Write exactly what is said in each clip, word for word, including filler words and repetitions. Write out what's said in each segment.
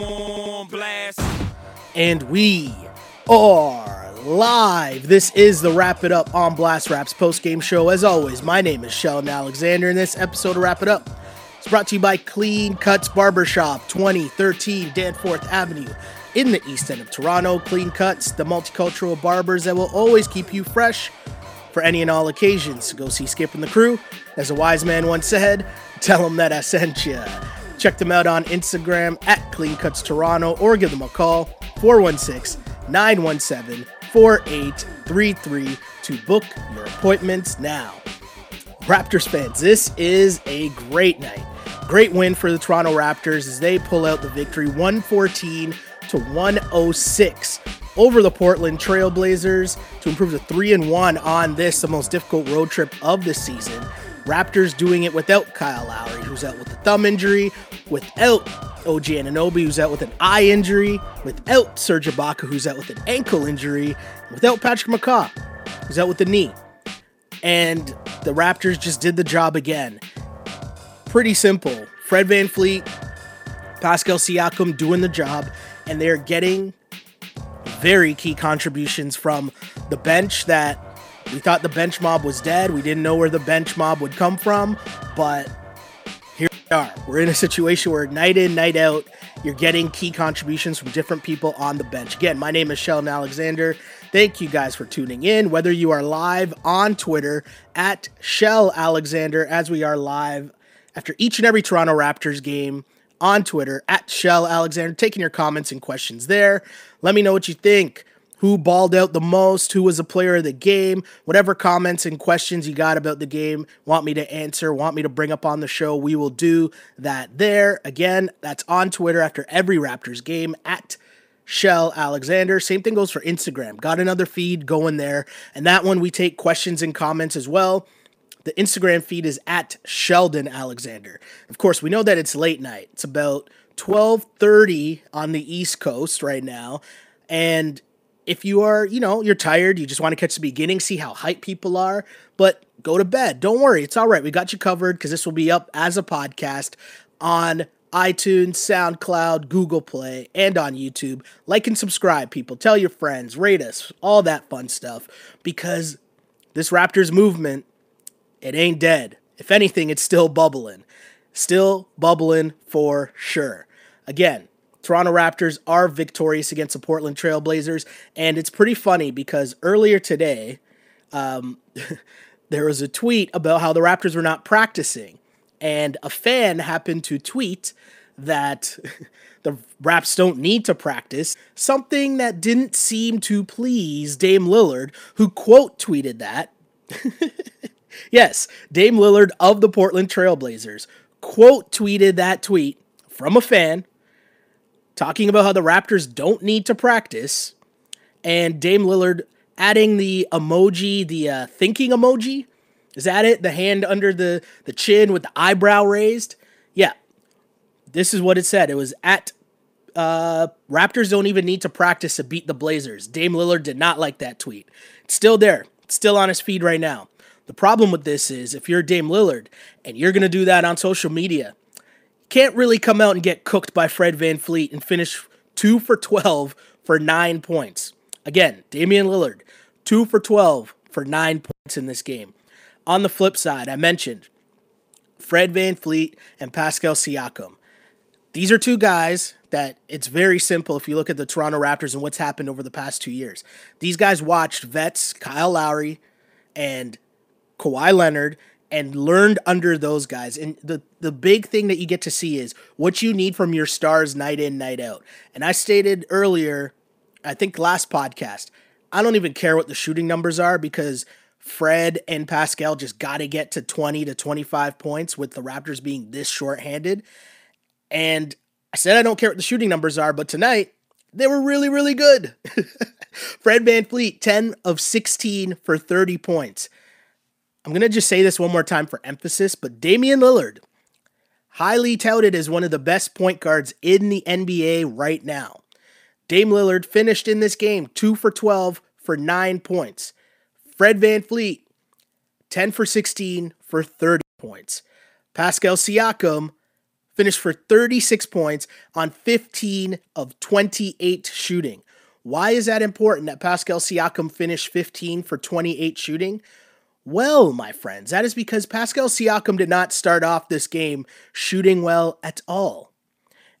On blast. And we are live. This is the Wrap It Up on Blast Raps post-game show. As always, my name is Sheldon Alexander, and this episode of Wrap It Up is brought to you by Clean Cuts Barbershop, twenty thirteen Danforth Avenue in the east end of Toronto. Clean Cuts, the multicultural barbers that will always keep you fresh for any and all occasions. Go see Skip and the crew. As a wise man once said, tell them that I sent you. Check them out on Instagram at Clean Cuts Toronto or give them a call four one six, nine one seven, four eight three three to book your appointments now. Raptors fans, this is a great night. Great win for the Toronto Raptors as they pull out the victory one fourteen to one oh six over the Portland Trail Blazers to improve to three and one on this, the most difficult road trip of the season. Raptors doing it without Kyle Lowry, who's out with a thumb injury, without O G Anunoby, who's out with an eye injury, without Serge Ibaka, who's out with an ankle injury, without Patrick McCaw, who's out with a knee. And the Raptors just did the job again. Pretty simple. Fred VanVleet, Pascal Siakam doing the job, and they're getting very key contributions from the bench that we thought the bench mob was dead. We didn't know where the bench mob would come from, but here we are. We're in a situation where night in, night out, you're getting key contributions from different people on the bench. Again, my name is Sheldon Alexander. Thank you guys for tuning in, whether you are live on Twitter at Shell Alexander, as we are live after each and every Toronto Raptors game on Twitter at Shell Alexander, taking your comments and questions there. Let me know what you think. Who balled out the most, who was a player of the game, whatever comments and questions you got about the game, want me to answer, want me to bring up on the show, we will do that there. Again, that's on Twitter after every Raptors game, at Shell Alexander. Same thing goes for Instagram. Got another feed going there, and that one we take questions and comments as well. The Instagram feed is at Sheldon Alexander. Of course, we know that it's late night. It's about twelve thirty on the East Coast right now, and if you are, you know, you're tired, you just want to catch the beginning, see how hype people are, but go to bed. Don't worry. It's all right. We got you covered because this will be up as a podcast on iTunes, SoundCloud, Google Play, and on YouTube. Like and subscribe, people. Tell your friends. Rate us. All that fun stuff because this Raptors movement, it ain't dead. If anything, it's still bubbling. Still bubbling for sure. Again, Toronto Raptors are victorious against the Portland Trail Blazers, and it's pretty funny because earlier today, um, there was a tweet about how the Raptors were not practicing, and a fan happened to tweet that the Raps don't need to practice, something that didn't seem to please Dame Lillard, who quote tweeted that. Yes, Dame Lillard of the Portland Trail Blazers quote tweeted that tweet from a fan, talking about how the Raptors don't need to practice, and Dame Lillard adding the emoji, the uh, thinking emoji. Is that it? The hand under the, the chin with the eyebrow raised? Yeah. This is what it said. It was at uh, Raptors don't even need to practice to beat the Blazers. Dame Lillard did not like that tweet. It's still there. It's still on his feed right now. The problem with this is if you're Dame Lillard and you're going to do that on social media, can't really come out and get cooked by Fred VanVleet and finish two for twelve for nine points. Again, Damian Lillard, two for twelve for nine points in this game. On the flip side, I mentioned Fred VanVleet and Pascal Siakam. These are two guys that it's very simple if you look at the Toronto Raptors and what's happened over the past two years. These guys watched vets, Kyle Lowry and Kawhi Leonard, and learned under those guys. And the, the big thing that you get to see is what you need from your stars night in, night out. And I stated earlier, I think last podcast, I don't even care what the shooting numbers are because Fred and Pascal just got to get to twenty to twenty-five points with the Raptors being this shorthanded. And I said I don't care what the shooting numbers are, but tonight they were really, really good. Fred VanVleet, ten of sixteen for thirty points. I'm going to just say this one more time for emphasis, but Damian Lillard, highly touted as one of the best point guards in the N B A right now. Dame Lillard finished in this game two for twelve for nine points. Fred VanVleet, ten for sixteen for thirty points. Pascal Siakam, finished for thirty-six points on fifteen of twenty-eight shooting. Why is that important that Pascal Siakam finished fifteen for twenty-eight shooting? Well, my friends, that is because Pascal Siakam did not start off this game shooting well at all.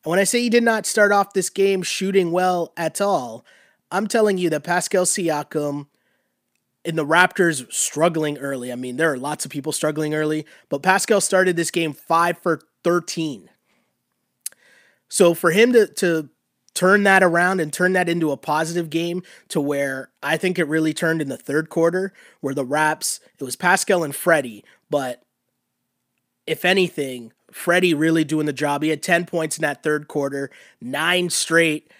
And when I say he did not start off this game shooting well at all, I'm telling you that Pascal Siakam, in the Raptors struggling early, I mean, there are lots of people struggling early, but Pascal started this game five for thirteen. So for him to, to turn that around and turn that into a positive game to where I think it really turned in the third quarter where the Raps, it was Pascal and Freddie, but if anything, Freddie really doing the job. He had ten points in that third quarter, nine straight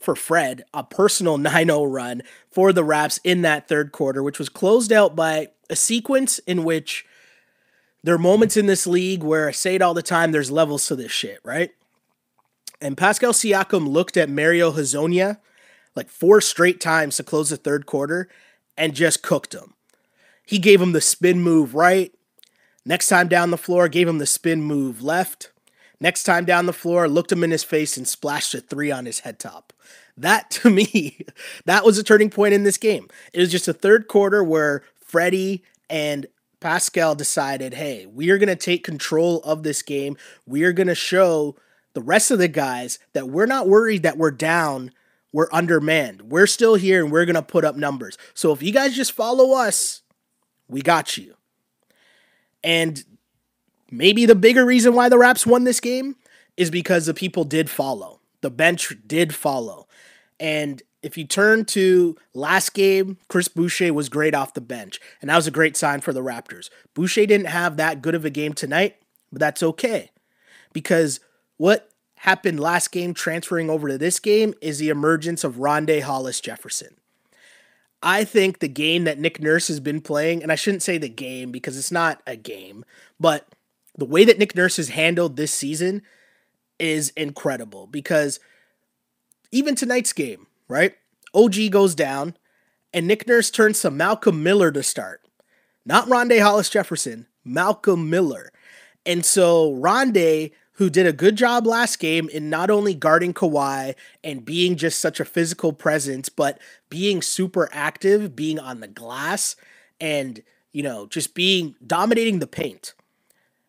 for Fred, a personal nine oh run for the Raps in that third quarter, which was closed out by a sequence in which there are moments in this league where I say it all the time, there's levels to this shit, right? And Pascal Siakam looked at Mario Hezonja like four straight times to close the third quarter and just cooked him. He gave him the spin move right. Next time down the floor, gave him the spin move left. Next time down the floor, looked him in his face and splashed a three on his head top. That, to me, that was a turning point in this game. It was just a third quarter where Freddie and Pascal decided, hey, we are going to take control of this game. We are going to show the rest of the guys that we're not worried that we're down, we're undermanned. We're still here and we're going to put up numbers. So if you guys just follow us, we got you. And maybe the bigger reason why the Raps won this game is because the people did follow. The bench did follow. And if you turn to last game, Chris Boucher was great off the bench. And that was a great sign for the Raptors. Boucher didn't have that good of a game tonight, but that's okay. Because what happened last game transferring over to this game is the emergence of Rondae Hollis-Jefferson. I think the game that Nick Nurse has been playing, and I shouldn't say the game because it's not a game, but the way that Nick Nurse has handled this season is incredible because even tonight's game, right? O G goes down and Nick Nurse turns to Malcolm Miller to start. Not Rondae Hollis-Jefferson, Malcolm Miller. And so Rondae, who did a good job last game in not only guarding Kawhi and being just such a physical presence, but being super active, being on the glass, and, you know, just being dominating the paint.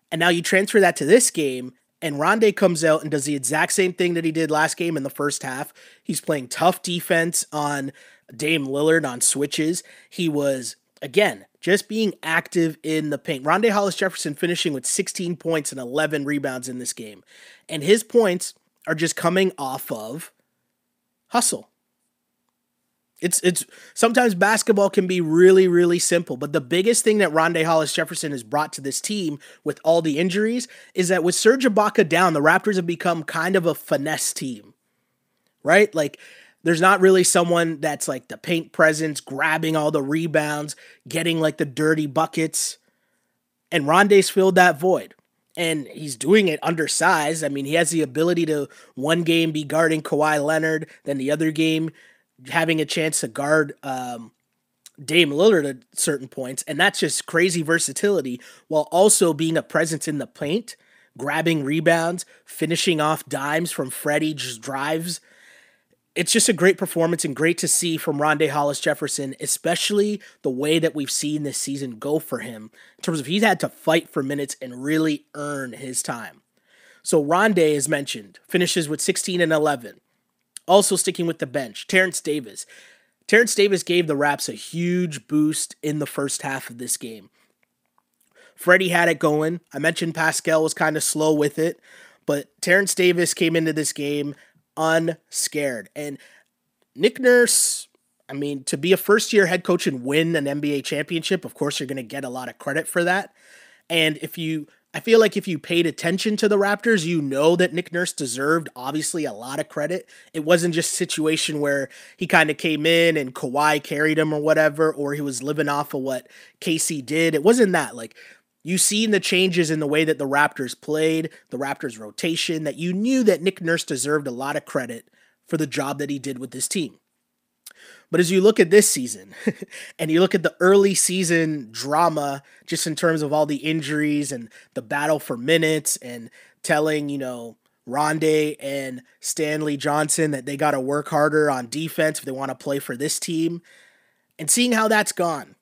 And now you transfer that to this game, and Rondae comes out and does the exact same thing that he did last game in the first half. He's playing tough defense on Dame Lillard on switches. He was, again, just being active in the paint. Rondae Hollis-Jefferson finishing with sixteen points and eleven rebounds in this game. And his points are just coming off of hustle. It's it's sometimes basketball can be really, really simple. But the biggest thing that Rondae Hollis-Jefferson has brought to this team with all the injuries is that with Serge Ibaka down, the Raptors have become kind of a finesse team, right? Like, there's not really someone that's like the paint presence, grabbing all the rebounds, getting like the dirty buckets. And Rondae's filled that void. And he's doing it undersized. I mean, he has the ability to one game be guarding Kawhi Leonard, then the other game having a chance to guard um, Dame Lillard at certain points. And that's just crazy versatility while also being a presence in the paint, grabbing rebounds, finishing off dimes from Freddie, just drives. It's just a great performance and great to see from Rondae Hollis-Jefferson, especially the way that we've seen this season go for him in terms of he's had to fight for minutes and really earn his time. So Rondae, as mentioned, finishes with sixteen and eleven. Also sticking with the bench, Terrence Davis. Terrence Davis gave the Raps a huge boost in the first half of this game. Freddie had it going. I mentioned Pascal was kind of slow with it, but Terrence Davis came into this game unscared. And Nick Nurse, I mean, to be a first-year head coach and win an N B A championship, of course, you're going to get a lot of credit for that. And if you, I feel like if you paid attention to the Raptors, you know that Nick Nurse deserved, obviously, a lot of credit. It wasn't just a situation where he kind of came in and Kawhi carried him or whatever, or he was living off of what K C did. It wasn't that. Like, you've seen the changes in the way that the Raptors played, the Raptors rotation, that you knew that Nick Nurse deserved a lot of credit for the job that he did with this team. But as you look at this season and you look at the early season drama, just in terms of all the injuries and the battle for minutes and telling, you know, Rondae and Stanley Johnson that they got to work harder on defense if they want to play for this team, and seeing how that's gone.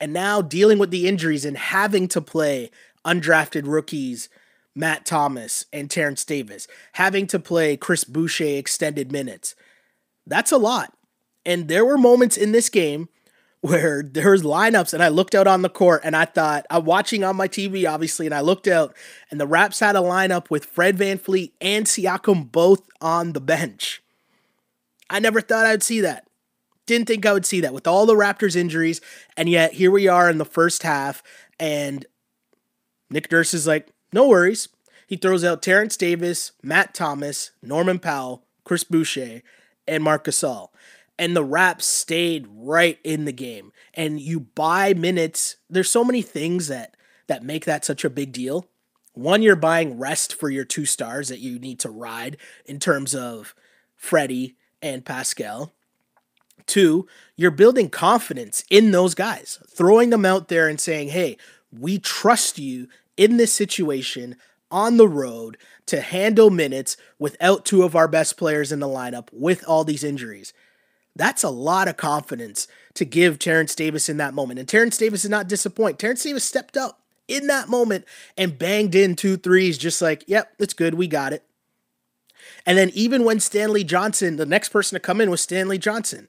And now dealing with the injuries and having to play undrafted rookies, Matt Thomas and Terrence Davis, having to play Chris Boucher extended minutes. That's a lot. And there were moments in this game where there was lineups and I looked out on the court and I thought, I'm watching on my T V, obviously, and I looked out and the Raps had a lineup with Fred VanVleet and Siakam both on the bench. I never thought I'd see that. Didn't think I would see that with all the Raptors injuries. And yet here we are in the first half and Nick Nurse is like, no worries. He throws out Terrence Davis, Matt Thomas, Norman Powell, Chris Boucher, and Marc Gasol. And the Raps stayed right in the game. And you buy minutes. There's so many things that, that make that such a big deal. One, you're buying rest for your two stars that you need to ride in terms of Freddie and Pascal. Two, you're building confidence in those guys, throwing them out there and saying, hey, we trust you in this situation on the road to handle minutes without two of our best players in the lineup with all these injuries. That's a lot of confidence to give Terrence Davis in that moment. And Terrence Davis did not disappoint. Terrence Davis stepped up in that moment and banged in two threes, just like, yep, it's good. We got it. And then even when Stanley Johnson, the next person to come in was Stanley Johnson,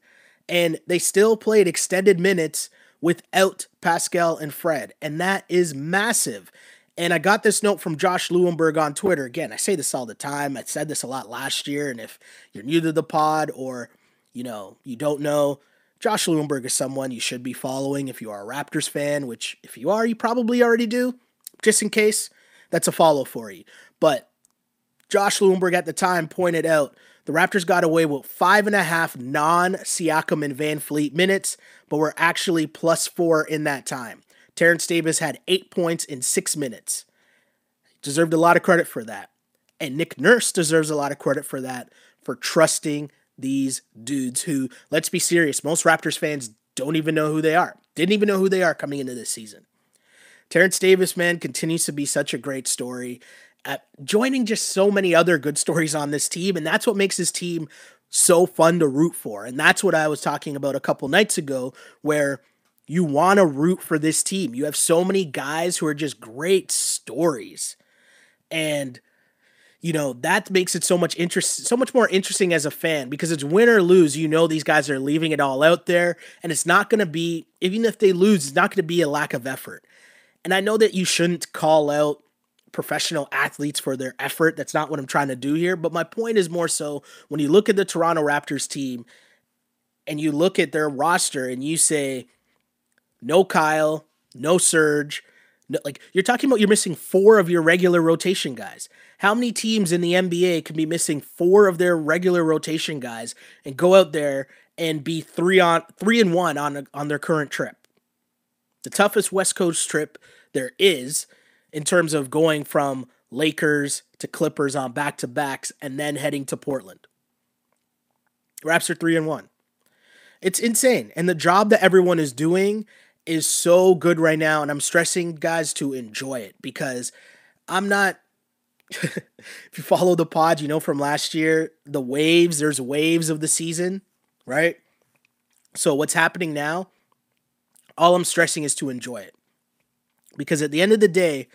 and they still played extended minutes without Pascal and Fred. And that is massive. And I got this note from Josh Lewenberg on Twitter. Again, I say this all the time. I said this a lot last year. And if you're new to the pod or, you know, you don't know, Josh Lewenberg is someone you should be following if you are a Raptors fan, which if you are, you probably already do. Just in case, that's a follow for you. But Josh Lewenberg at the time pointed out the Raptors got away with five and a half non-Siakam and VanVleet minutes, but were actually plus four in that time. Terrence Davis had eight points in six minutes. Deserved a lot of credit for that. And Nick Nurse deserves a lot of credit for that, for trusting these dudes who, let's be serious, most Raptors fans don't even know who they are. Didn't even know who they are coming into this season. Terrence Davis, man, continues to be such a great story, uh, joining just so many other good stories on this team, and that's what makes this team so fun to root for. And that's what I was talking about a couple nights ago, where you want to root for this team. You have so many guys who are just great stories. And, you know, that makes it so much interest, so much more interesting as a fan, because it's win or lose. You know, these guys are leaving it all out there, and it's not going to be, even if they lose, it's not going to be a lack of effort. And I know that you shouldn't call out professional athletes for their effort. That's not what I'm trying to do here. But my point is more so when you look at the Toronto Raptors team and you look at their roster and you say, no Kyle, no Serge. No, like, you're talking about you're missing four of your regular rotation guys. How many teams in the N B A can be missing four of their regular rotation guys and go out there and be three on three and one on, on their current trip? The toughest West Coast trip there is in terms of going from Lakers to Clippers on back-to-backs and then heading to Portland. Raps are three and one. It's insane. And the job that everyone is doing is so good right now, and I'm stressing guys to enjoy it, because I'm not, if you follow the pod, you know, from last year, the waves, there's waves of the season, right? So what's happening now, all I'm stressing is to enjoy it, because at the end of the day,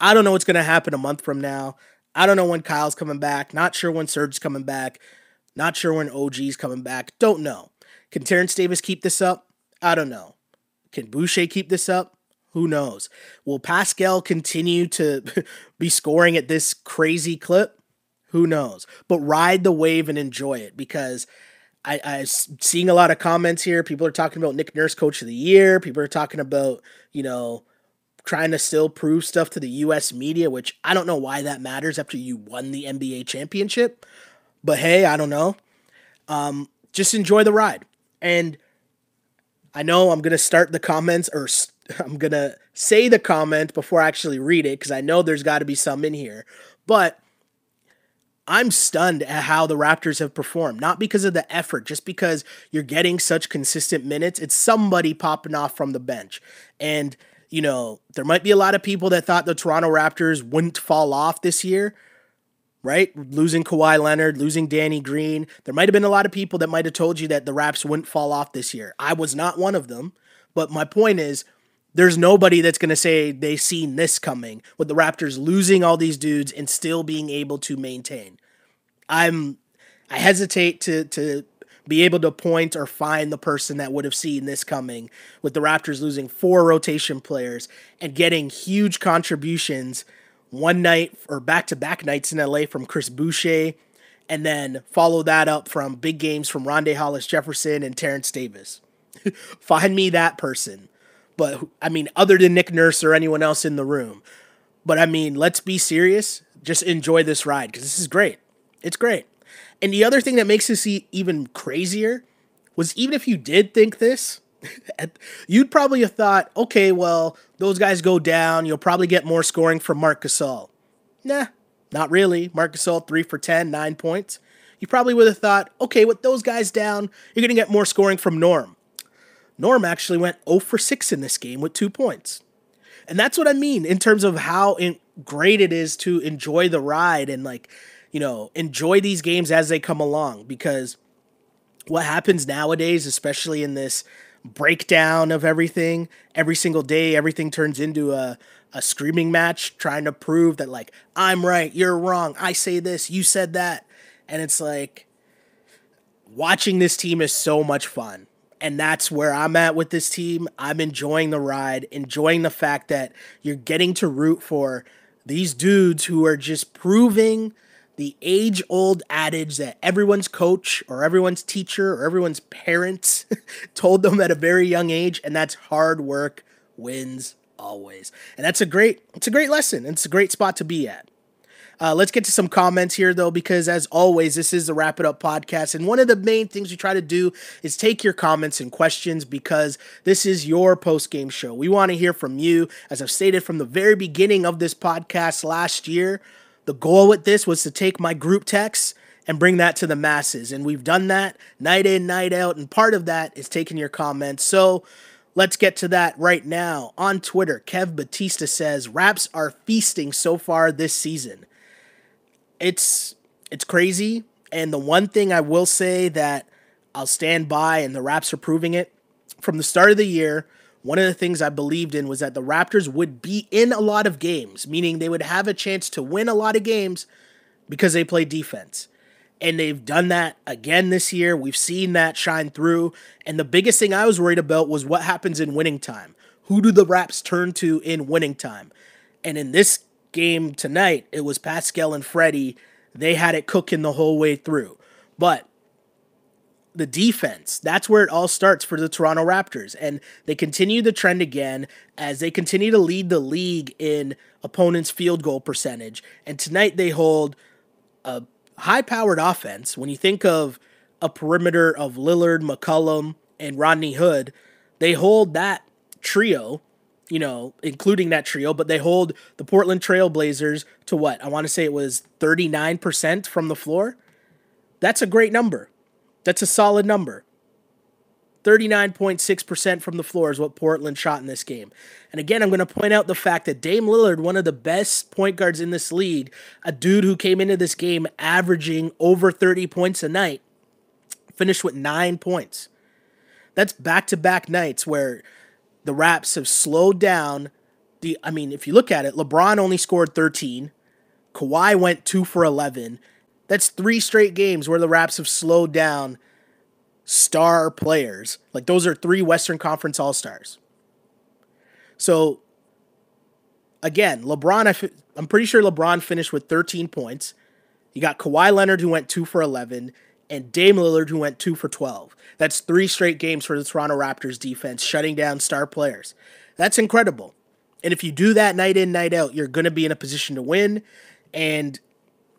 I don't know what's going to happen a month from now. I don't know when Kyle's coming back, not sure when Serge's coming back, not sure when O G's coming back, don't know. Can Terrence Davis keep this up? I don't know. Can Boucher keep this up? Who knows? Will Pascal continue to be scoring at this crazy clip? Who knows? But ride the wave and enjoy it, because I, I'm seeing a lot of comments here. People are talking about Nick Nurse Coach of the Year. People are talking about, you know, trying to still prove stuff to the U S media, which I don't know why that matters after you won the N B A championship. But hey, I don't know. Um, just enjoy the ride. And I know I'm going to start the comments, or st- I'm going to say the comment before I actually read it, because I know there's got to be some in here. But I'm stunned at how the Raptors have performed, not because of the effort, just because you're getting such consistent minutes. It's somebody popping off from the bench. And you know, there might be a lot of people that thought the Toronto Raptors wouldn't fall off this year, right? Losing Kawhi Leonard, losing Danny Green. There might have been a lot of people that might have told you that the Raps wouldn't fall off this year. I was not one of them. But my point is, there's nobody that's going to say they seen this coming with the Raptors losing all these dudes and still being able to maintain. I'm, I hesitate to to be able to point or find the person that would have seen this coming with the Raptors losing four rotation players and getting huge contributions one night or back-to-back nights in L A from Chris Boucher, and then follow that up from big games from Rondae Hollis-Jefferson and Terrence Davis. Find me that person. But, I mean, other than Nick Nurse or anyone else in the room. But, I mean, let's be serious. Just enjoy this ride, because this is great. It's great. And the other thing that makes this e- even crazier was, even if you did think this, you'd probably have thought, okay, well, those guys go down. You'll probably get more scoring from Marc Gasol. Nah, not really. Marc Gasol, three for ten, nine points. You probably would have thought, okay, with those guys down, you're going to get more scoring from Norm. Norm actually went zero for six in this game with two points. And that's what I mean in terms of how in- great it is to enjoy the ride and, like, you know, enjoy these games as they come along. Because what happens nowadays, especially in this breakdown of everything, every single day, everything turns into a, a screaming match trying to prove that, like, I'm right, you're wrong, I say this, you said that. And it's like, watching this team is so much fun. And that's where I'm at with this team. I'm enjoying the ride, enjoying the fact that you're getting to root for these dudes who are just proving the age-old adage that everyone's coach or everyone's teacher or everyone's parents told them at a very young age, and that's hard work wins always. And that's a great, it's a great lesson. It's a great spot to be at. Uh, let's get to some comments here, though, because as always, this is the Wrap It Up podcast. And one of the main things we try to do is take your comments and questions, because this is your post-game show. We want to hear from you. As I've stated from the very beginning of this podcast last year, the goal with this was to take my group text and bring that to the masses. And we've done that night in, night out. And part of that is taking your comments. So let's get to that right now. On Twitter, Kev Batista says, Raps are feasting so far this season. It's it's crazy, and the one thing I will say that I'll stand by, and the Raps are proving it, from the start of the year, one of the things I believed in was that the Raptors would be in a lot of games, meaning they would have a chance to win a lot of games because they play defense. And they've done that again this year. We've seen that shine through, and the biggest thing I was worried about was what happens in winning time. Who do the Raps turn to in winning time? And in this game tonight, it was Pascal and Freddie. They had it cooking the whole way through. But the defense, that's where it all starts for the Toronto Raptors. And they continue the trend again as they continue to lead the league in opponents' field goal percentage. And tonight they hold a high-powered offense. When you think of a perimeter of Lillard, McCollum, and Rodney Hood, they hold that trio, you know, including that trio, but they hold the Portland Trail Blazers to what? I want to say it was thirty-nine percent from the floor. That's a great number. That's a solid number. thirty-nine point six percent from the floor is what Portland shot in this game. And again, I'm going to point out the fact that Dame Lillard, one of the best point guards in this league, a dude who came into this game averaging over thirty points a night, finished with nine points. That's back-to-back nights where the Raps have slowed down. The I mean, if you look at it, LeBron only scored thirteen. Kawhi went two for eleven. That's three straight games where the Raps have slowed down star players. Like, those are three Western Conference All-Stars. So, again, LeBron, I fi- I'm pretty sure LeBron finished with thirteen points. You got Kawhi Leonard, who went two for eleven. And Dame Lillard, who went two for twelve. That's three straight games for the Toronto Raptors defense, shutting down star players. That's incredible. And if you do that night in, night out, you're going to be in a position to win. And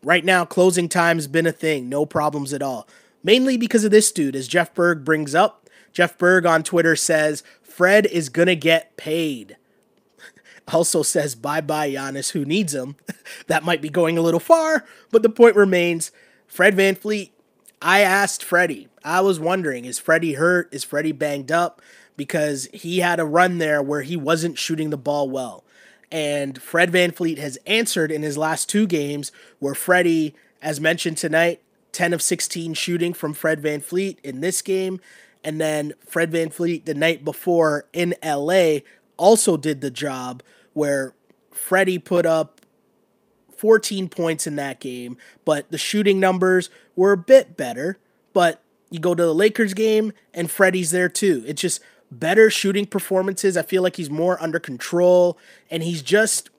right now, closing time's been a thing. No problems at all. Mainly because of this dude, as Jeff Berg brings up. Jeff Berg on Twitter says, Fred is going to get paid. Also says, bye-bye, Giannis, who needs him? That might be going a little far, but the point remains, Fred VanVleet, I asked Freddie, I was wondering, is Freddie hurt? Is Freddie banged up? because he had a run there where he wasn't shooting the ball well. And Fred VanVleet has answered in his last two games where Freddie, as mentioned tonight, ten of sixteen shooting from Fred VanVleet in this game. And then Fred VanVleet the night before in L A also did the job where Freddie put up fourteen points in that game, but the shooting numbers were a bit better. But you go to the Lakers game and Freddie's there too. It's just better shooting performances. I feel like he's more under control and he's just...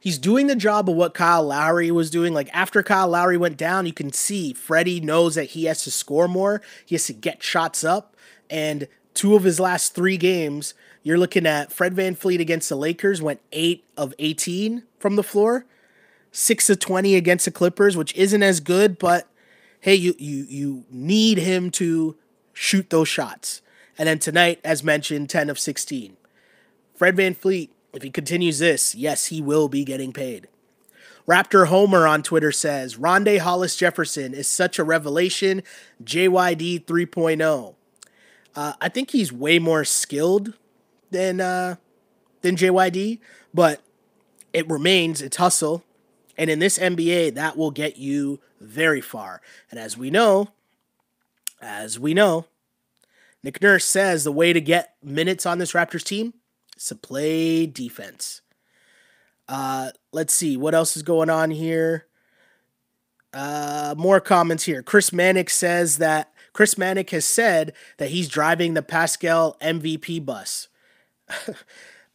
he's doing the job of what Kyle Lowry was doing. Like, after Kyle Lowry went down, you can see Freddie knows that he has to score more. He has to get shots up. And two of his last three games, you're looking at Fred VanVleet against the Lakers went eight of eighteen from the floor, six of twenty against the Clippers, which isn't as good, but hey, you you you need him to shoot those shots. And then tonight, as mentioned, ten of sixteen. Fred VanVleet, if he continues this, yes, he will be getting paid. Raptor Homer on Twitter says, Rondae Hollis-Jefferson is such a revelation, J Y D three point oh. Uh, I think he's way more skilled than, uh, than J Y D, but it remains, it's hustle. And in this N B A, that will get you very far. And as we know, as we know, Nick Nurse says the way to get minutes on this Raptors team, to play defense. Uh, let's see what else is going on here. Uh, more comments here. Chris Manick says that Chris Manick has said that he's driving the Pascal M V P bus.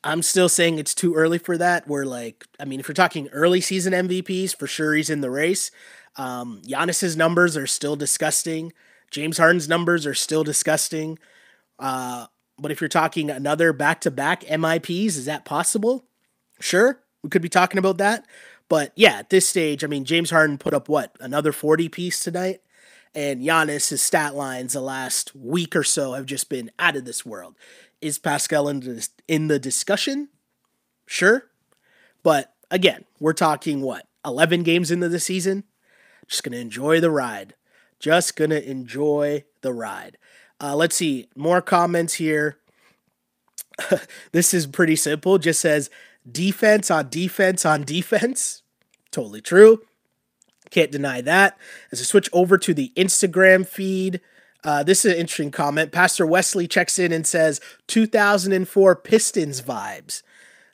I'm still saying it's too early for that. We're like, I mean, if you're talking early season M V Ps, for sure he's in the race. Um, Giannis's numbers are still disgusting. James Harden's numbers are still disgusting. Uh, But if you're talking another back-to-back M I Ps, is that possible? Sure, we could be talking about that. But yeah, at this stage, I mean, James Harden put up, what, another forty-piece tonight? And Giannis, his stat lines the last week or so have just been out of this world. Is Pascal in the discussion? Sure. But again, we're talking, what, eleven games into the season? Just going to enjoy the ride. Just going to enjoy the ride. Uh, let's see, more comments here. This is pretty simple. Just says, defense on defense on defense. Totally true. Can't deny that. As I switch over to the Instagram feed, uh, this is an interesting comment. Pastor Wesley checks in and says, two thousand four Pistons vibes.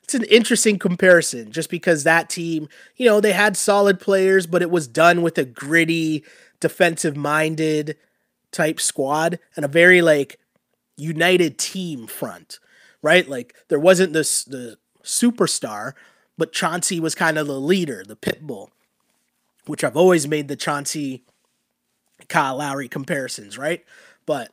It's an interesting comparison just because that team, you know, they had solid players, but it was done with a gritty, defensive-minded type squad and a very like united team front, right? Like there wasn't this the superstar, but Chauncey was kind of the leader, the pit bull, which I've always made the Chauncey Kyle Lowry comparisons, right? But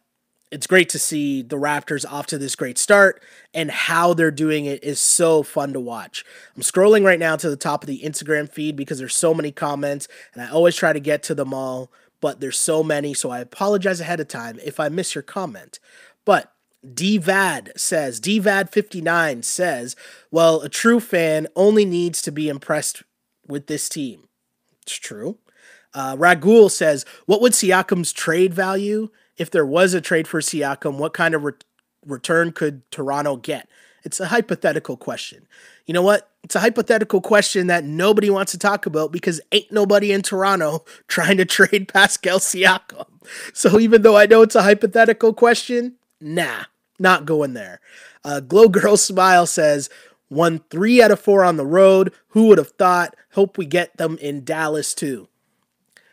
it's great to see the Raptors off to this great start, and how they're doing it is so fun to watch. I'm scrolling right now to the top of the Instagram feed because there's so many comments and I always try to get to them all. But there's so many, so I apologize ahead of time if I miss your comment. But D V A D says, D V A D fifty-nine says, well, a true fan only needs to be impressed with this team. It's true. Uh, Ragul says, what would Siakam's trade value? If there was a trade for Siakam, what kind of re- return could Toronto get? It's a hypothetical question. You know what? It's a hypothetical question that nobody wants to talk about because ain't nobody in Toronto trying to trade Pascal Siakam. So even though I know it's a hypothetical question, nah, not going there. Uh, Glow Girl Smile says, won three out of four on the road. Who would have thought? Hope we get them in Dallas too.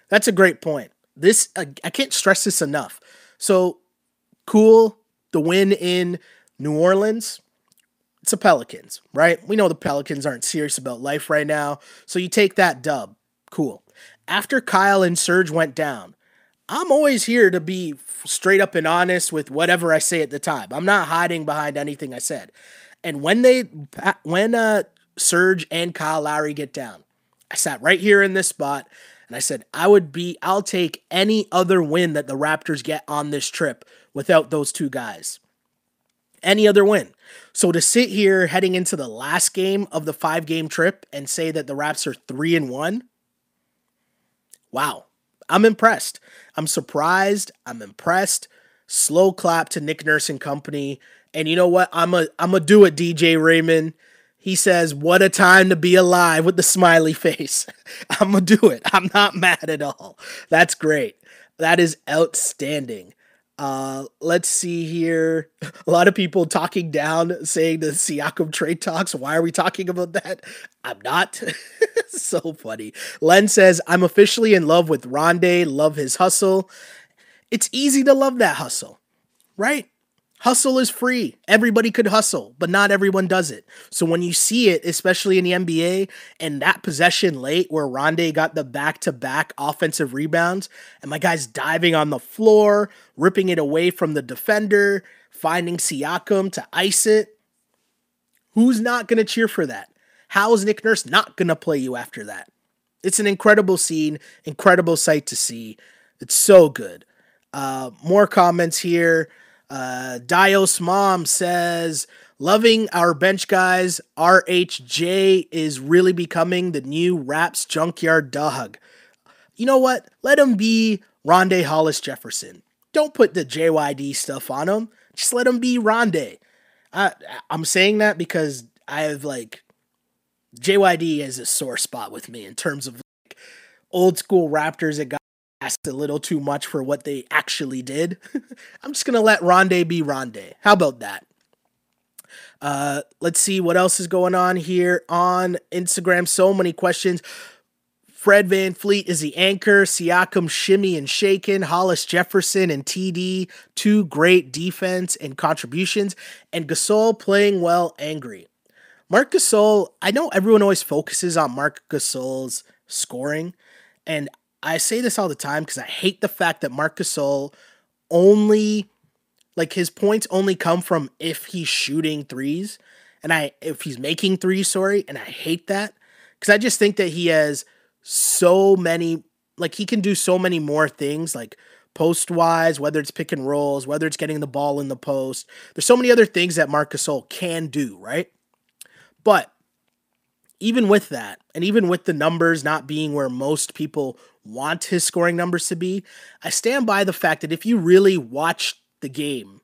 That's a great point. This uh, I can't stress this enough. So cool, the win in New Orleans. It's the Pelicans, right? We know the Pelicans aren't serious about life right now. So you take that dub. Cool. After Kyle and Serge went down, I'm always here to be straight up and honest with whatever I say at the time. I'm not hiding behind anything I said. And when they, when uh, Serge and Kyle Lowry get down, I sat right here in this spot and I said, I would be, I'll take any other win that the Raptors get on this trip without those two guys. Any other win. So to sit here heading into the last game of the five-game trip and say that the Raps are three and one, wow, I'm impressed. I'm surprised. I'm impressed. Slow clap to Nick Nurse and company. And you know what? I'm a I'm a do it, D J Raymond. He says, what a time to be alive with the smiley face. I'm going to do it. I'm not mad at all. That's great. That is outstanding. Uh, let's see here. A lot of people talking down, saying the Siakam trade talks. Why are we talking about that? I'm not. So funny. Len says, I'm officially in love with Rondae. Love his hustle. It's easy to love that hustle, right? Hustle is free. Everybody could hustle, but not everyone does it. So when you see it, especially in the N B A, and that possession late where Rondae got the back-to-back offensive rebounds, and my guy's diving on the floor, ripping it away from the defender, finding Siakam to ice it, who's not going to cheer for that? How is Nick Nurse not going to play you after that? It's an incredible scene, incredible sight to see. It's so good. Uh, more comments here. Uh, Dios Mom says, loving our bench guys. R H J is really becoming the new Raps junkyard dog. You know what? Let him be Rondae Hollis-Jefferson. Don't put the J Y D stuff on him. Just let him be Rondae. I, I'm saying that because I have, like, J Y D is a sore spot with me in terms of, like, old school Raptors that got asked a little too much for what they actually did. I'm just going to let Rondae be Rondae. How about that? Uh, let's see what else is going on here on Instagram. So many questions. Fred VanVleet is the anchor. Siakam, shimmy and shaken. Hollis Jefferson and T D. Two great defense and contributions. And Gasol playing well, angry. Marc Gasol, I know everyone always focuses on Marc Gasol's scoring. And I say this all the time because I hate the fact that Marc Gasol only, like, his points only come from if he's shooting threes, and I if he's making threes, sorry, and I hate that because I just think that he has so many, like, he can do so many more things, like post-wise, whether it's pick and rolls, whether it's getting the ball in the post. There's so many other things that Marc Gasol can do, right? But even with that, and even with the numbers not being where most people want his scoring numbers to be, I stand by the fact that if you really watch the game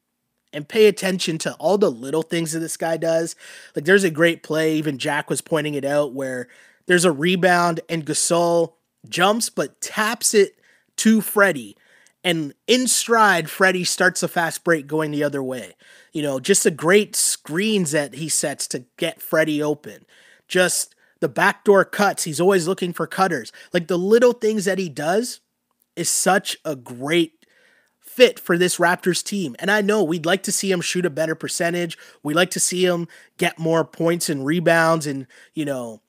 and pay attention to all the little things that this guy does, like, there's a great play, even Jack was pointing it out, where there's a rebound and Gasol jumps but taps it to Freddie. And in stride, Freddie starts a fast break going the other way. You know, just the great screens that he sets to get Freddie open. Just the backdoor cuts. He's always looking for cutters. Like, the little things that he does is such a great fit for this Raptors team. And I know we'd like to see him shoot a better percentage. We'd like to see him get more points and rebounds and, you know,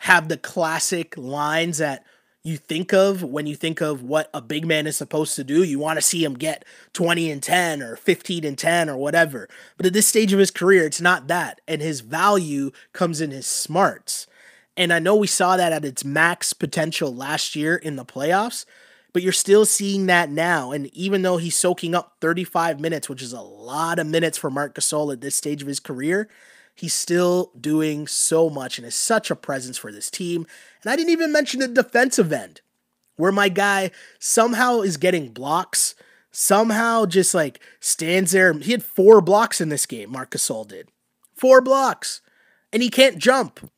have the classic lines that you think of when you think of what a big man is supposed to do. You want to see him get twenty and ten or fifteen and ten or whatever. But at this stage of his career, it's not that. And his value comes in his smarts. And I know we saw that at its max potential last year in the playoffs, but you're still seeing that now. And even though he's soaking up thirty-five minutes, which is a lot of minutes for Marc Gasol at this stage of his career, he's still doing so much and is such a presence for this team. And I didn't even mention the defensive end, where my guy somehow is getting blocks, somehow just, like, stands there. He had four blocks in this game, Marc Gasol did. Four blocks. And he can't jump.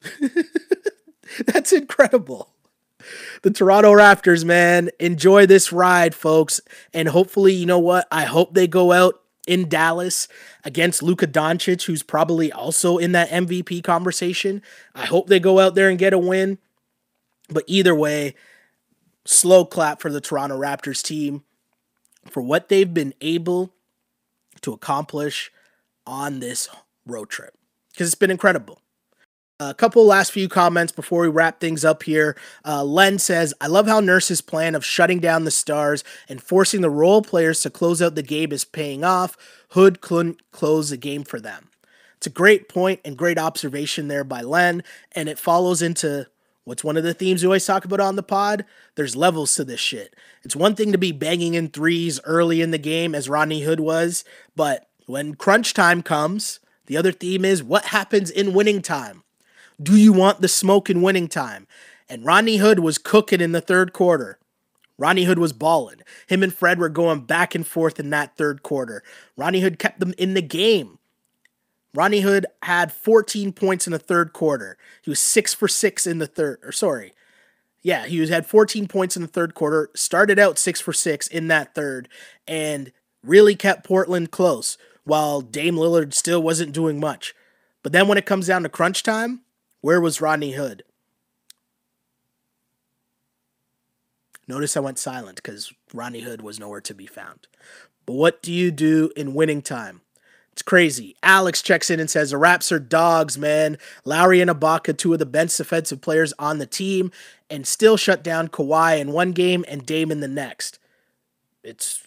That's incredible. The Toronto Raptors, man. Enjoy this ride, folks. And hopefully, you know what? I hope they go out in Dallas against Luka Doncic, who's probably also in that M V P conversation. I hope they go out there and get a win. But either way, slow clap for the Toronto Raptors team for what they've been able to accomplish on this road trip, because it's been incredible. A couple last few comments before we wrap things up here. Uh, Len says, I love how Nurse's plan of shutting down the stars and forcing the role players to close out the game is paying off. Hood couldn't close the game for them. It's a great point and great observation there by Len, and it follows into what's one of the themes we always talk about on the pod. There's levels to this shit. It's one thing to be banging in threes early in the game, as Rodney Hood was, but when crunch time comes, the other theme is what happens in winning time. Do you want the smoke in winning time? And Rodney Hood was cooking in the third quarter. Rodney Hood was balling. Him and Fred were going back and forth in that third quarter. Rodney Hood kept them in the game. Rodney Hood had fourteen points in the third quarter. He was six for six in the third, or sorry. Yeah, he was, had fourteen points in the third quarter, started out six for six in that third, and really kept Portland close while Dame Lillard still wasn't doing much. But then when it comes down to crunch time, where was Rodney Hood? Notice I went silent because Rodney Hood was nowhere to be found. But what do you do in winning time? It's crazy. Alex checks in and says, the Raps are dogs, man. Lowry and Ibaka, two of the bench defensive players on the team, and still shut down Kawhi in one game and Dame in the next. It's,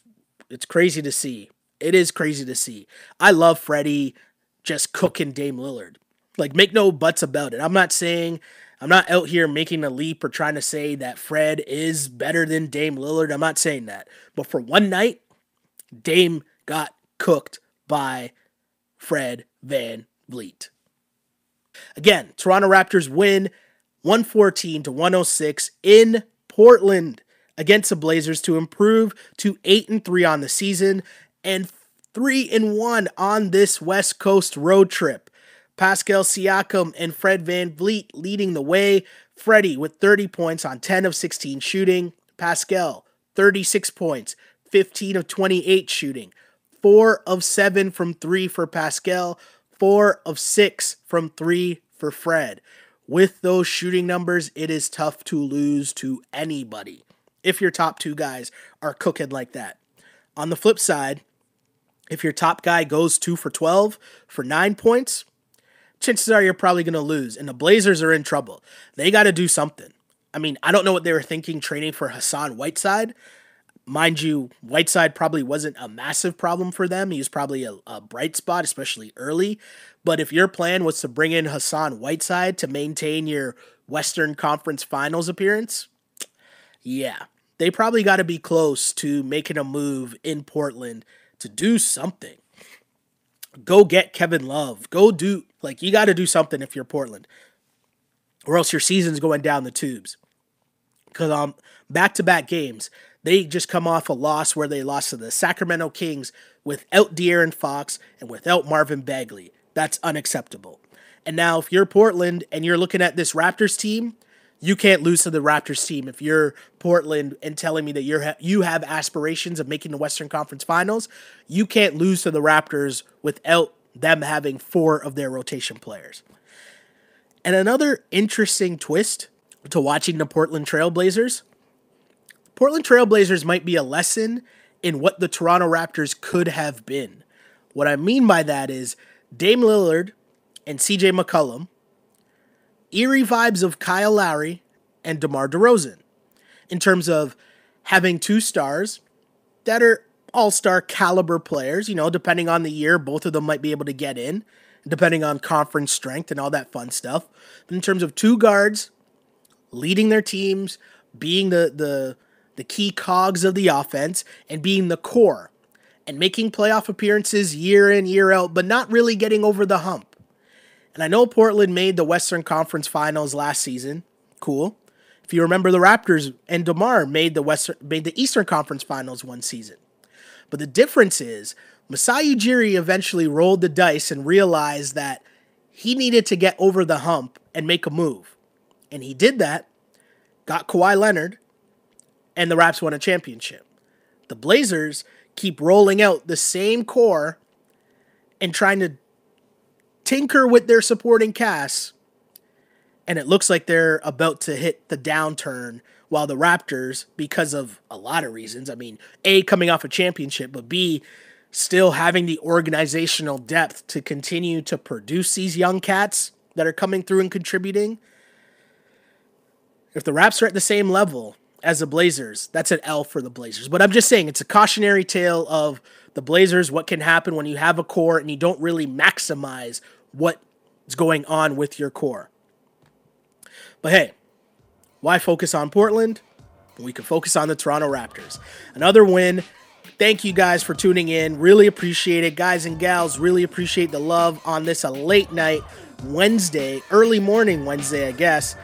it's crazy to see. It is crazy to see. I love Freddie just cooking Dame Lillard. Like, make no buts about it. I'm not saying... I'm not out here making a leap or trying to say that Fred is better than Dame Lillard. I'm not saying that. But for one night, Dame got cooked by Fred VanVleet. Again, Toronto Raptors win one fourteen to one oh six in Portland against the Blazers to improve to eight and three on the season and three and one on this West Coast road trip. Pascal Siakam and Fred VanVleet leading the way. Freddie with thirty points on ten of sixteen shooting. Pascal, thirty-six points, fifteen of twenty-eight shooting. four of seven from three for Pascal. four of six from three for Fred. With those shooting numbers, it is tough to lose to anybody if your top two guys are cooking like that. On the flip side, if your top guy goes two for twelve for nine points, chances are you're probably going to lose, and the Blazers are in trouble. They got to do something. I mean, I don't know what they were thinking trading for Hassan Whiteside. Mind you, Whiteside probably wasn't a massive problem for them. He was probably a, a bright spot, especially early. But if your plan was to bring in Hassan Whiteside to maintain your Western Conference Finals appearance, yeah, they probably got to be close to making a move in Portland to do something. Go get Kevin Love. Go do, like, you got to do something if you're Portland, or else your season's going down the tubes. Because um, back-to-back games, they just come off a loss where they lost to the Sacramento Kings without De'Aaron Fox and without Marvin Bagley. That's unacceptable. And now if you're Portland and you're looking at this Raptors team, you can't lose to the Raptors team if you're Portland and telling me that you're ha you have aspirations of making the Western Conference Finals. You can't lose to the Raptors without them having four of their rotation players. And another interesting twist to watching the Portland Trail Blazers. Portland Trail Blazers might be a lesson in what the Toronto Raptors could have been. What I mean by that is Dame Lillard and C J McCollum, eerie vibes of Kyle Lowry and DeMar DeRozan in terms of having two stars that are all-star caliber players, you know, depending on the year, both of them might be able to get in, depending on conference strength and all that fun stuff. But in terms of two guards leading their teams, being the, the, the key cogs of the offense and being the core and making playoff appearances year in, year out, but not really getting over the hump. And I know Portland made the Western Conference Finals last season. Cool. If you remember, the Raptors and DeMar made the Western, made the Eastern Conference Finals one season. But the difference is Masai Ujiri eventually rolled the dice and realized that he needed to get over the hump and make a move. And he did that, got Kawhi Leonard, and the Raps won a championship. The Blazers keep rolling out the same core and trying to tinker with their supporting cast, and it looks like they're about to hit the downturn, while the Raptors, because of a lot of reasons, I mean, A, coming off a championship, but B, still having the organizational depth to continue to produce these young cats that are coming through and contributing. If the Raps are at the same level as the Blazers, that's an L for the Blazers. But I'm just saying, it's a cautionary tale of the Blazers, what can happen when you have a core and you don't really maximize what's going on with your core. But hey, why focus on Portland? We can focus on the Toronto Raptors. Another win. Thank you guys for tuning in. Really appreciate it. Guys and gals, really appreciate the love on this a late night Wednesday, early morning Wednesday, I guess.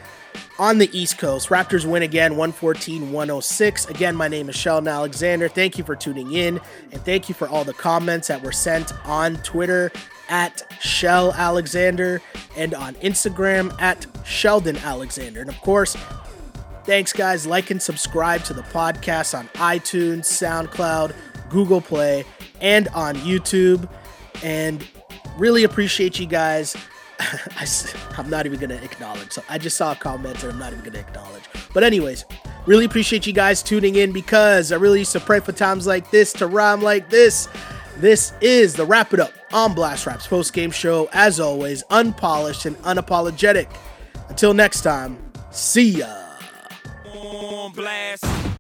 on the East Coast. Raptors win again, one fourteen to one oh six. Again, my name is Sheldon Alexander. Thank you for tuning in, and thank you for all the comments that were sent on Twitter at Shell Alexander and on Instagram at Sheldon Alexander. And of course, thanks guys. Like and subscribe to the podcast on iTunes, SoundCloud, Google Play, and on YouTube. And really appreciate you guys. I, I'm not even going to acknowledge. So I just saw a comment and I'm not even going to acknowledge. But anyways, really appreciate you guys tuning in, because I really used to pray for times like this to rhyme like this. This is the Wrap It Up on Blast Raps post-game show. As always, unpolished and unapologetic. Until next time, see ya. On Blast.